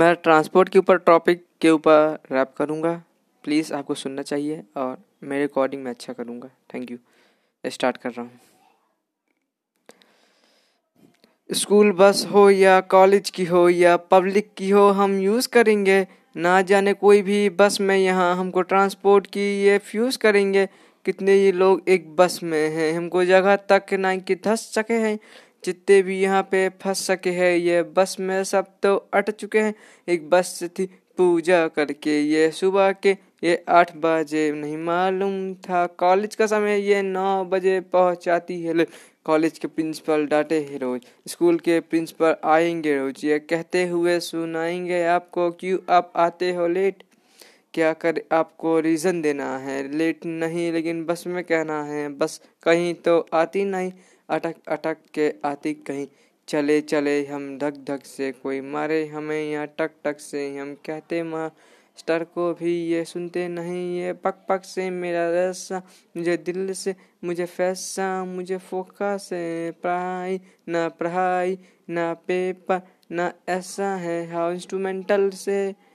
मैं ट्रांसपोर्ट के ऊपर टॉपिक के ऊपर रैप करूँगा। प्लीज़ आपको सुनना चाहिए और मेरे रिकॉर्डिंग में अच्छा करूँगा। Thank you. स्टार्ट कर रहा हूँ। स्कूल बस हो या कॉलेज की हो या पब्लिक की हो, हम यूज़ करेंगे ना जाने कोई भी बस में। यहाँ हमको ट्रांसपोर्ट की ये फ्यूज़ करेंगे। कितने ये लोग एक बस में हैं, हमको जगह तक ना कि धस सके हैं। जितने भी यहाँ पे फंस सके हैं ये बस में, सब तो अट चुके हैं। एक बस थी पूजा करके ये सुबह के, ये 8 बजे। नहीं मालूम था कॉलेज का समय, ये 9 बजे पहुँचाती है रोज। कॉलेज के प्रिंसिपल डांटे हैं रोज, स्कूल के प्रिंसिपल आएंगे रोज। ये कहते हुए सुनाएंगे आपको, क्यों आप आते हो लेट। क्या कर आपको रीज़न देना है, लेट नहीं लेकिन बस में कहना है। बस कहीं तो आती नहीं, अटक अटक के आती कहीं। चले चले हम धक धक से, कोई मारे हमें यहाँ टक टक से। हम कहते मास्टर को भी ये सुनते नहीं, ये पक पक से। मेरा रसा मुझे दिल से, मुझे फैसा मुझे फोका से। पढ़ाई ना पेपर ना ऐसा है, हाउ इंस्ट्रूमेंटल से।